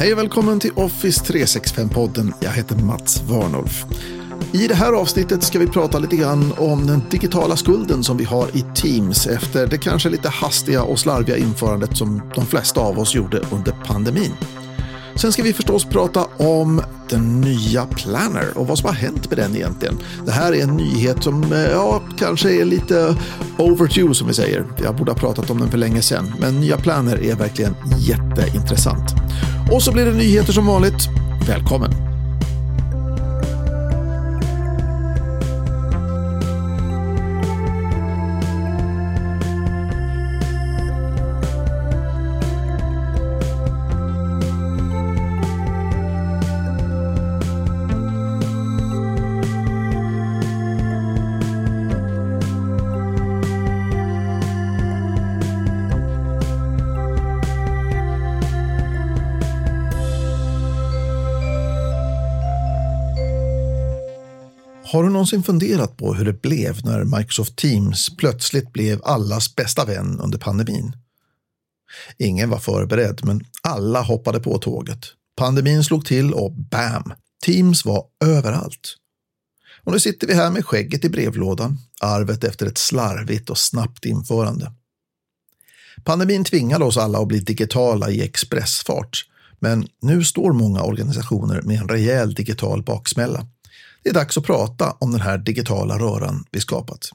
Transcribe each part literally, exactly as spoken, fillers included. Hej och välkommen till Office tre sextiofem-podden. Jag heter Mats Vanorf. I det här avsnittet ska vi prata lite grann om den digitala skulden som vi har i Teams efter det kanske lite hastiga och slarviga införandet som de flesta av oss gjorde under pandemin. Sen ska vi förstås prata om den nya Planner och vad som har hänt med den egentligen. Det här är en nyhet som ja, kanske är lite overdue som vi säger. Jag borde ha pratat om den för länge sedan, men nya Planner är verkligen jätteintressant. Och så blir det nyheter som vanligt. Välkommen! Har du någonsin funderat på hur det blev när Microsoft Teams plötsligt blev allas bästa vän under pandemin? Ingen var förberedd, men alla hoppade på tåget. Pandemin slog till och bam! Teams var överallt. Och nu sitter vi här med skägget i brevlådan, arvet efter ett slarvigt och snabbt införande. Pandemin tvingade oss alla att bli digitala i expressfart, men nu står många organisationer med en rejäl digital baksmälla. Det är dags att prata om den här digitala röran vi skapat.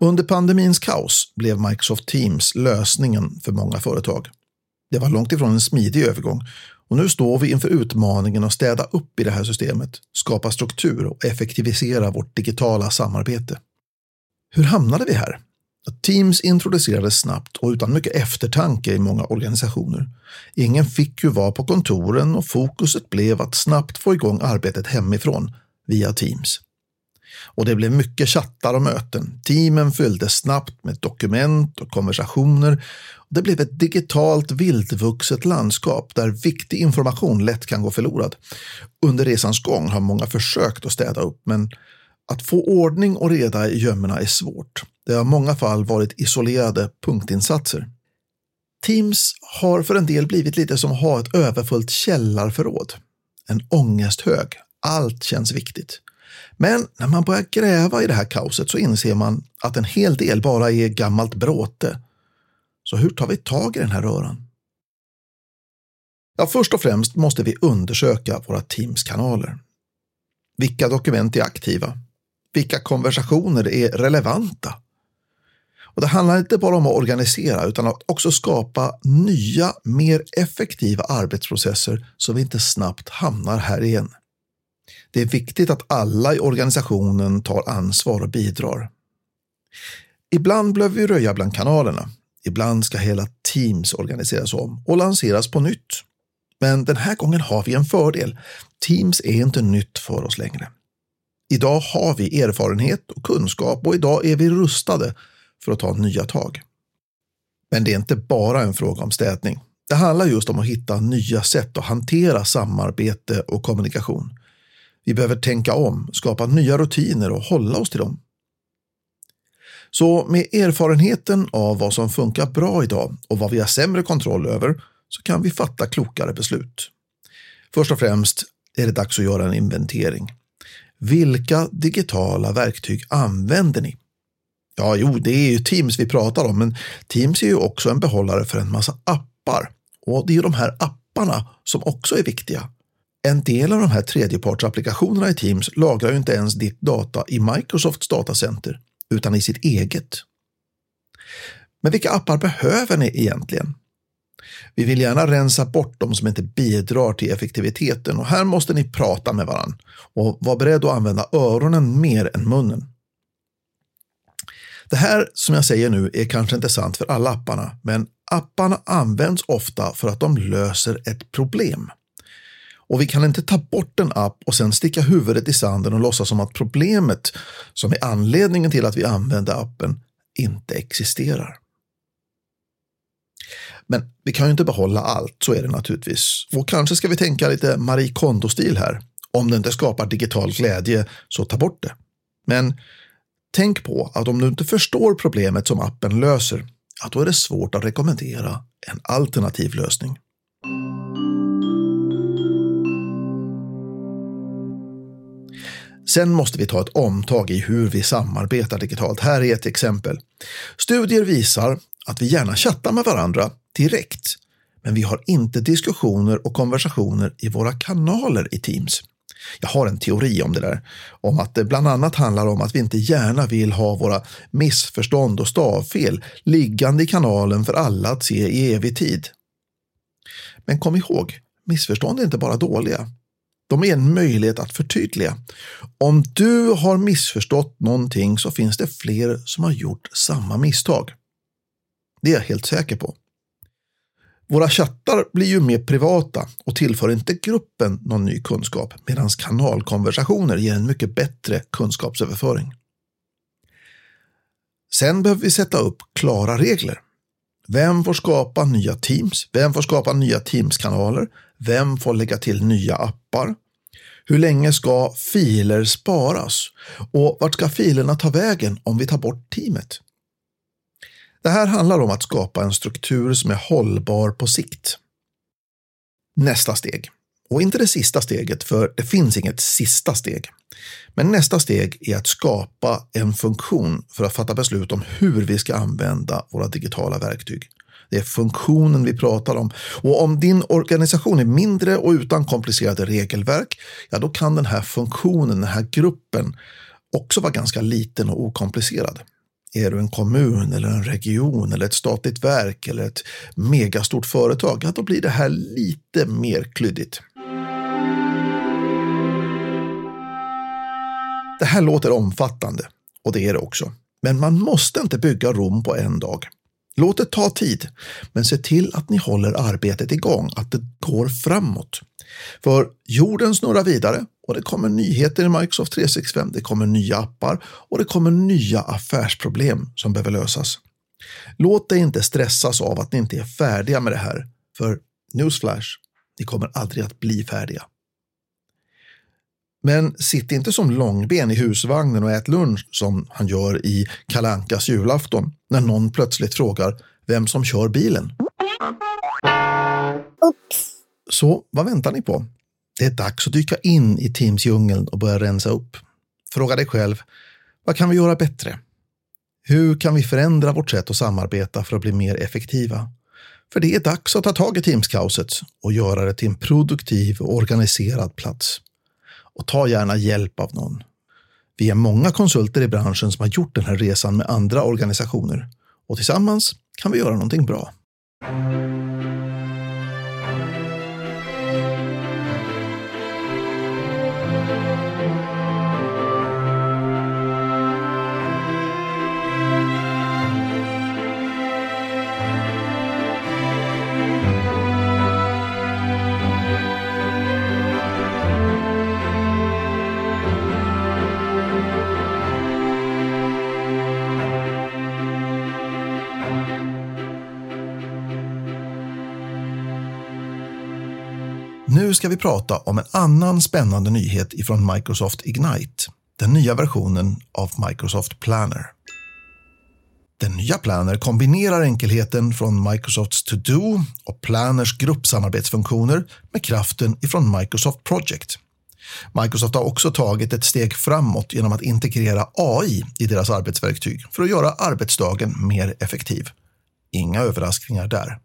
Under pandemins kaos blev Microsoft Teams lösningen för många företag. Det var långt ifrån en smidig övergång och nu står vi inför utmaningen att städa upp i det här systemet, skapa struktur och effektivisera vårt digitala samarbete. Hur hamnade vi här? Teams introducerades snabbt och utan mycket eftertanke i många organisationer. Ingen fick ju vara på kontoren och fokuset blev att snabbt få igång arbetet hemifrån via Teams. Och det blev mycket chattar och möten. Teamen fylldes snabbt med dokument och konversationer. Det blev ett digitalt vildvuxet landskap där viktig information lätt kan gå förlorad. Under resans gång har många försökt att städa upp, men att få ordning och reda i gömmorna är svårt. Det har i många fall varit isolerade punktinsatser. Teams har för en del blivit lite som att ha ett överfullt källarförråd. En ångesthög. Allt känns viktigt. Men när man börjar gräva i det här kaoset så inser man att en hel del bara är gammalt bråte. Så hur tar vi tag i den här röran? Ja, först och främst måste vi undersöka våra Teams-kanaler. Vilka dokument är aktiva? Vilka konversationer är relevanta? Och det handlar inte bara om att organisera utan att också skapa nya, mer effektiva arbetsprocesser så vi inte snabbt hamnar här igen. Det är viktigt att alla i organisationen tar ansvar och bidrar. Ibland behöver vi röja bland kanalerna. Ibland ska hela Teams organiseras om och lanseras på nytt. Men den här gången har vi en fördel. Teams är inte nytt för oss längre. Idag har vi erfarenhet och kunskap och idag är vi rustade för att ta nya tag. Men det är inte bara en fråga om städning. Det handlar just om att hitta nya sätt att hantera samarbete och kommunikation. Vi behöver tänka om, skapa nya rutiner och hålla oss till dem. Så med erfarenheten av vad som funkar bra idag och vad vi har sämre kontroll över så kan vi fatta klokare beslut. Först och främst är det dags att göra en inventering. Vilka digitala verktyg använder ni? Ja, jo, det är ju Teams vi pratar om, men Teams är ju också en behållare för en massa appar. Och det är ju de här apparna som också är viktiga. En del av de här tredjepartsapplikationerna i Teams lagrar ju inte ens ditt data i Microsofts datacenter, utan i sitt eget. Men vilka appar behöver ni egentligen? Vi vill gärna rensa bort dem som inte bidrar till effektiviteten och här måste ni prata med varandra och vara beredd att använda öronen mer än munnen. Det här som jag säger nu är kanske inte sant för alla apparna, men apparna används ofta för att de löser ett problem. Och vi kan inte ta bort en app och sen sticka huvudet i sanden och låtsas som att problemet som är anledningen till att vi använder appen inte existerar. Men vi kan ju inte behålla allt, så är det naturligtvis. Och kanske ska vi tänka lite Marie Kondo-stil här. Om det inte skapar digital glädje så ta bort det. Men tänk på att om du inte förstår problemet som appen löser att då är det svårt att rekommendera en alternativ lösning. Sen måste vi ta ett omtag i hur vi samarbetar digitalt. Här är ett exempel. Studier visar att vi gärna chattar med varandra direkt, men vi har inte diskussioner och konversationer i våra kanaler i Teams. Jag har en teori om det där, om att det bland annat handlar om att vi inte gärna vill ha våra missförstånd och stavfel liggande i kanalen för alla att se i evig tid. Men kom ihåg, missförstånd är inte bara dåliga. De är en möjlighet att förtydliga. Om du har missförstått någonting så finns det fler som har gjort samma misstag. Det är jag helt säker på. Våra chattar blir ju mer privata och tillför inte gruppen någon ny kunskap, medan kanalkonversationer ger en mycket bättre kunskapsöverföring. Sen behöver vi sätta upp klara regler. Vem får skapa nya Teams? Vem får skapa nya Teams-kanaler? Vem får lägga till nya appar? Hur länge ska filer sparas? Och vart ska filerna ta vägen om vi tar bort teamet? Det här handlar om att skapa en struktur som är hållbar på sikt. Nästa steg, och inte det sista steget, för det finns inget sista steg. Men nästa steg är att skapa en funktion för att fatta beslut om hur vi ska använda våra digitala verktyg. Det är funktionen vi pratar om, och om din organisation är mindre och utan komplicerade regelverk, ja då kan den här funktionen, den här gruppen också vara ganska liten och okomplicerad. Är du en kommun eller en region eller ett statligt verk eller ett megastort företag, ja då blir det här lite mer klyddigt. Det här låter omfattande, och det är det också. Men man måste inte bygga Rom på en dag. Låt det ta tid, men se till att ni håller arbetet igång, att det går framåt. För jorden snurrar vidare, och det kommer nyheter i Microsoft tre sextiofem, det kommer nya appar och det kommer nya affärsproblem som behöver lösas. Låt dig inte stressas av att ni inte är färdiga med det här, för newsflash, ni kommer aldrig att bli färdiga. Men sitt inte som långben i husvagnen och ät lunch som han gör i Kalle Ankas julafton när någon plötsligt frågar vem som kör bilen. Oops. Så vad väntar ni på? Det är dags att dyka in i Teams-djungeln och börja rensa upp. Fråga dig själv, vad kan vi göra bättre? Hur kan vi förändra vårt sätt att samarbeta för att bli mer effektiva? För det är dags att ta tag i Teams-kaoset och göra det till en produktiv och organiserad plats. Och ta gärna hjälp av någon. Vi är många konsulter i branschen som har gjort den här resan med andra organisationer. Och tillsammans kan vi göra någonting bra. Nu ska vi prata om en annan spännande nyhet ifrån Microsoft Ignite, den nya versionen av Microsoft Planner. Den nya Planner kombinerar enkelheten från Microsofts To-Do och Planners gruppsamarbetsfunktioner med kraften ifrån Microsoft Project. Microsoft har också tagit ett steg framåt genom att integrera A I i deras arbetsverktyg för att göra arbetsdagen mer effektiv. Inga överraskningar där.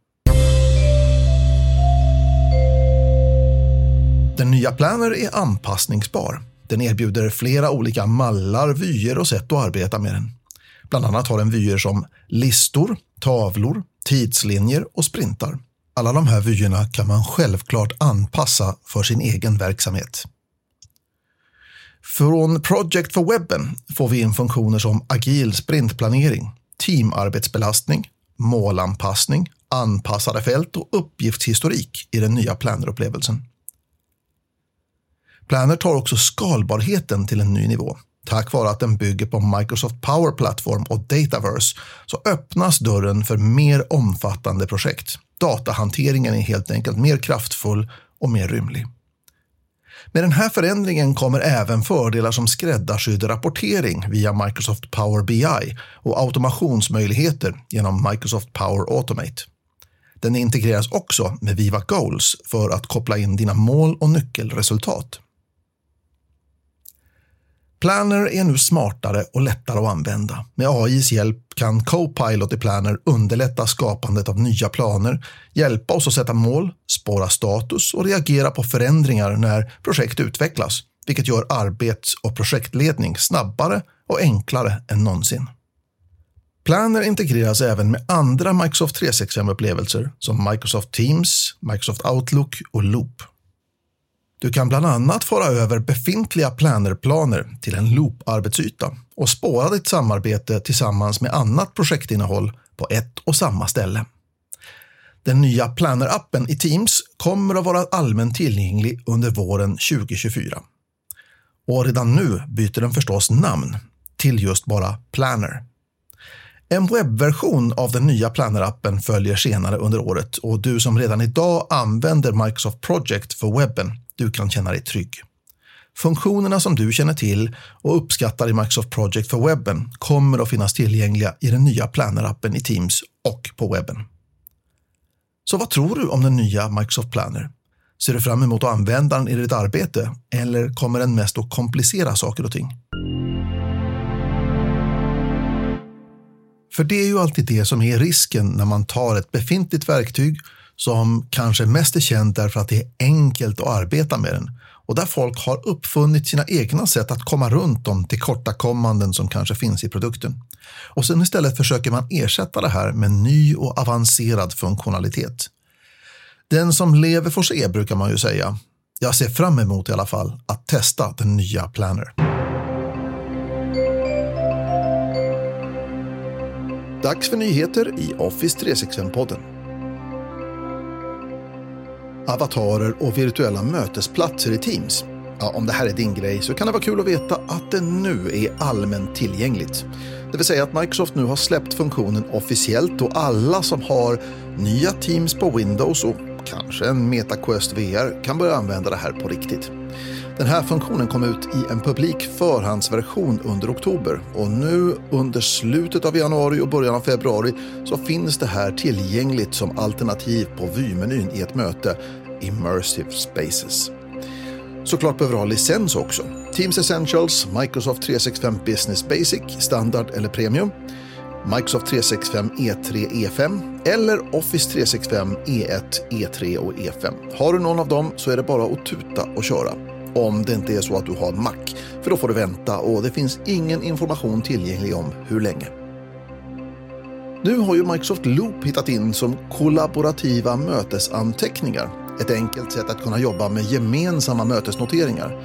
Den nya Planner är anpassningsbar. Den erbjuder flera olika mallar, vyer och sätt att arbeta med den. Bland annat har den vyer som listor, tavlor, tidslinjer och sprintar. Alla de här vyerna kan man självklart anpassa för sin egen verksamhet. Från Project för webben får vi in funktioner som agil sprintplanering, teamarbetsbelastning, målanpassning, anpassade fält och uppgiftshistorik i den nya Planner-upplevelsen. Planner tar också skalbarheten till en ny nivå. Tack vare att den bygger på Microsoft Power Platform och Dataverse så öppnas dörren för mer omfattande projekt. Datahanteringen är helt enkelt mer kraftfull och mer rymlig. Med den här förändringen kommer även fördelar som skräddarsydd rapportering via Microsoft Power B I och automationsmöjligheter genom Microsoft Power Automate. Den integreras också med Viva Goals för att koppla in dina mål och nyckelresultat. Planner är nu smartare och lättare att använda. Med A I:s hjälp kan Copilot i Planner underlätta skapandet av nya planer, hjälpa oss att sätta mål, spåra status och reagera på förändringar när projekt utvecklas, vilket gör arbets- och projektledning snabbare och enklare än någonsin. Planner integreras även med andra Microsoft tre sextiofem-upplevelser som Microsoft Teams, Microsoft Outlook och Loop. Du kan bland annat föra över befintliga Planner-planer till en Loop-arbetsyta och spåra ditt samarbete tillsammans med annat projektinnehåll på ett och samma ställe. Den nya Planner-appen i Teams kommer att vara allmänt tillgänglig under våren tjugo tjugofyra. Och redan nu byter den förstås namn till just bara Planner. En webbversion av den nya Planner-appen följer senare under året och du som redan idag använder Microsoft Project för webben, du kan känna dig trygg. Funktionerna som du känner till och uppskattar i Microsoft Project för webben kommer att finnas tillgängliga i den nya Planner-appen i Teams och på webben. Så vad tror du om den nya Microsoft Planner? Ser du fram emot att använda den i ditt arbete eller kommer den mest att komplicera saker och ting? För det är ju alltid det som är risken när man tar ett befintligt verktyg som kanske mest är känt därför att det är enkelt att arbeta med den och där folk har uppfunnit sina egna sätt att komma runt om till kortakommanden som kanske finns i produkten. Och sen istället försöker man ersätta det här med ny och avancerad funktionalitet. Den som lever får se, brukar man ju säga. Jag ser fram emot i alla fall att testa den nya Planner. Dags för nyheter i Office tre sextiofem-podden. Avatarer och virtuella mötesplatser i Teams. Ja, om det här är din grej så kan det vara kul att veta att det nu är allmänt tillgängligt. Det vill säga att Microsoft nu har släppt funktionen officiellt och alla som har nya Teams på Windows och kanske en MetaQuest V R kan börja använda det här på riktigt. Den här funktionen kom ut i en publik förhandsversion under oktober och nu under slutet av januari och början av februari så finns det här tillgängligt som alternativ på vymenyn i ett möte, Immersive Spaces. Såklart behöver du ha licens också. Teams Essentials, Microsoft tre sextiofem Business Basic, Standard eller Premium, Microsoft tre sextiofem E tre, E fem eller Office tre sextiofem E ett, E tre och E fem. Har du någon av dem så är det bara att tuta och köra. Om det inte är så att du har Mac, för då får du vänta och det finns ingen information tillgänglig om hur länge. Nu har ju Microsoft Loop hittat in som kollaborativa mötesanteckningar. Ett enkelt sätt att kunna jobba med gemensamma mötesnoteringar.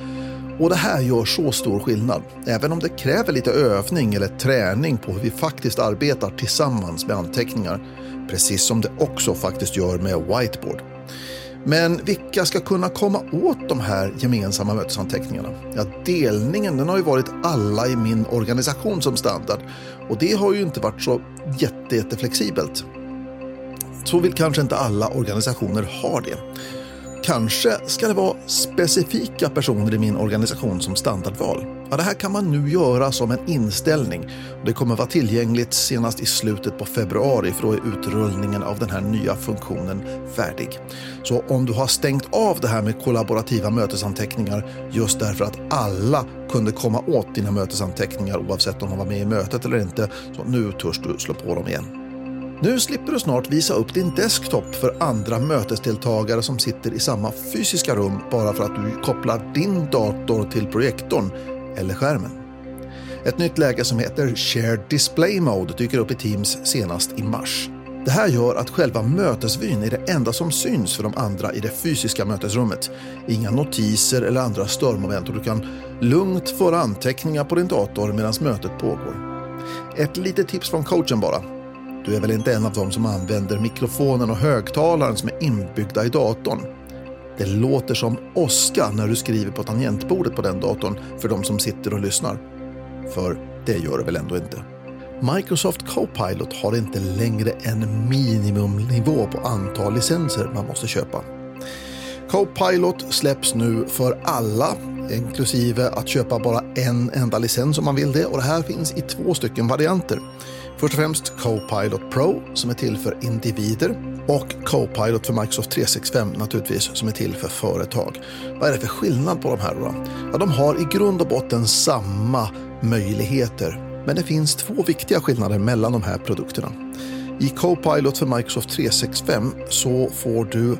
Och det här gör så stor skillnad, även om det kräver lite övning eller träning på hur vi faktiskt arbetar tillsammans med anteckningar, precis som det också faktiskt gör med whiteboard. Men vilka ska kunna komma åt de här gemensamma mötesanteckningarna? Ja, delningen den har ju varit alla i min organisation som standard och det har ju inte varit så jätte, jätteflexibelt. Så vill kanske inte alla organisationer ha det. Kanske ska det vara specifika personer i min organisation som standardval. Ja, det här kan man nu göra som en inställning. Det kommer vara tillgängligt senast i slutet på februari för då är utrullningen av den här nya funktionen färdig. Så om du har stängt av det här med kollaborativa mötesanteckningar just därför att alla kunde komma åt dina mötesanteckningar oavsett om de var med i mötet eller inte, så nu törs du slå på dem igen. Nu slipper du snart visa upp din desktop för andra mötesdeltagare som sitter i samma fysiska rum bara för att du kopplar din dator till projektorn eller skärmen. Ett nytt läge som heter Shared Display Mode dyker upp i Teams senast i mars. Det här gör att själva mötesvyn är det enda som syns för de andra i det fysiska mötesrummet. Inga notiser eller andra störmoment och du kan lugnt föra anteckningar på din dator medan mötet pågår. Ett litet tips från coachen bara. Du är väl inte en av dem som använder mikrofonen och högtalaren som är inbyggda i datorn. Det låter som åska när du skriver på tangentbordet på den datorn för de som sitter och lyssnar. För det gör det väl ändå inte. Microsoft Copilot har inte längre en minimumnivå på antal licenser man måste köpa. Copilot släpps nu för alla, inklusive att köpa bara en enda licens om man vill det. Och det här finns i två stycken varianter. Först och främst Copilot Pro som är till för individer och Copilot för Microsoft tre sextiofem naturligtvis som är till för företag. Vad är det för skillnad på de här då? Ja, de har i grund och botten samma möjligheter, men det finns två viktiga skillnader mellan de här produkterna. I Copilot för Microsoft tre sextiofem så får du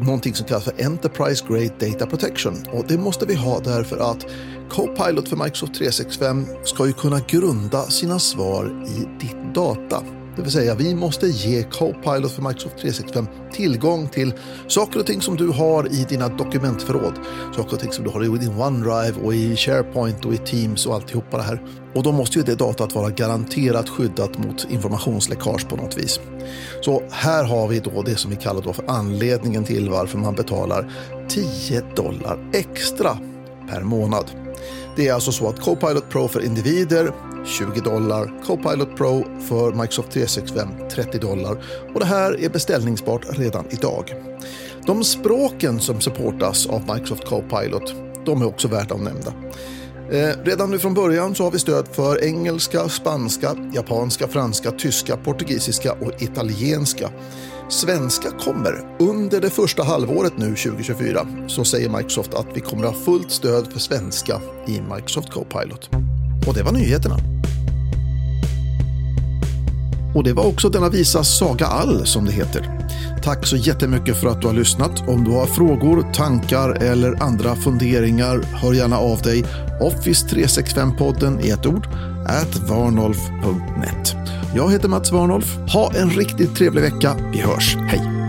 någonting som kallas för Enterprise Grade Data Protection. Och det måste vi ha därför att Copilot för Microsoft tre sextiofem ska ju kunna grunda sina svar i ditt data. Det vill säga vi måste ge Copilot för Microsoft tre sextiofem tillgång till saker och ting som du har i dina dokumentförråd. Saker och ting som du har i din OneDrive och i SharePoint och i Teams och alltihopa det här. Och då måste ju det datat vara garanterat skyddat mot informationsläckage på något vis. Så här har vi då det som vi kallar då för anledningen till varför man betalar tio dollar extra per månad. Det är alltså så att Copilot Pro för individer tjugo dollar, Copilot Pro för Microsoft tre sextiofem trettio dollar och det här är beställningsbart redan idag. De språken som supportas av Microsoft Copilot, de är också värda att nämna. Eh, redan nu från början så har vi stöd för engelska, spanska, japanska, franska, tyska, portugisiska och italienska. Svenska kommer under det första halvåret nu tjugo tjugofyra, så säger Microsoft att vi kommer att ha fullt stöd för svenska i Microsoft Copilot. Och det var nyheterna. Och det var också denna visa Saga All som det heter. Tack så jättemycket för att du har lyssnat. Om du har frågor, tankar eller andra funderingar, hör gärna av dig. Office tre sextiofem-podden i ett ord, at varnolf punkt net. Jag heter Mats Vanorf. Ha en riktigt trevlig vecka. Vi hörs. Hej!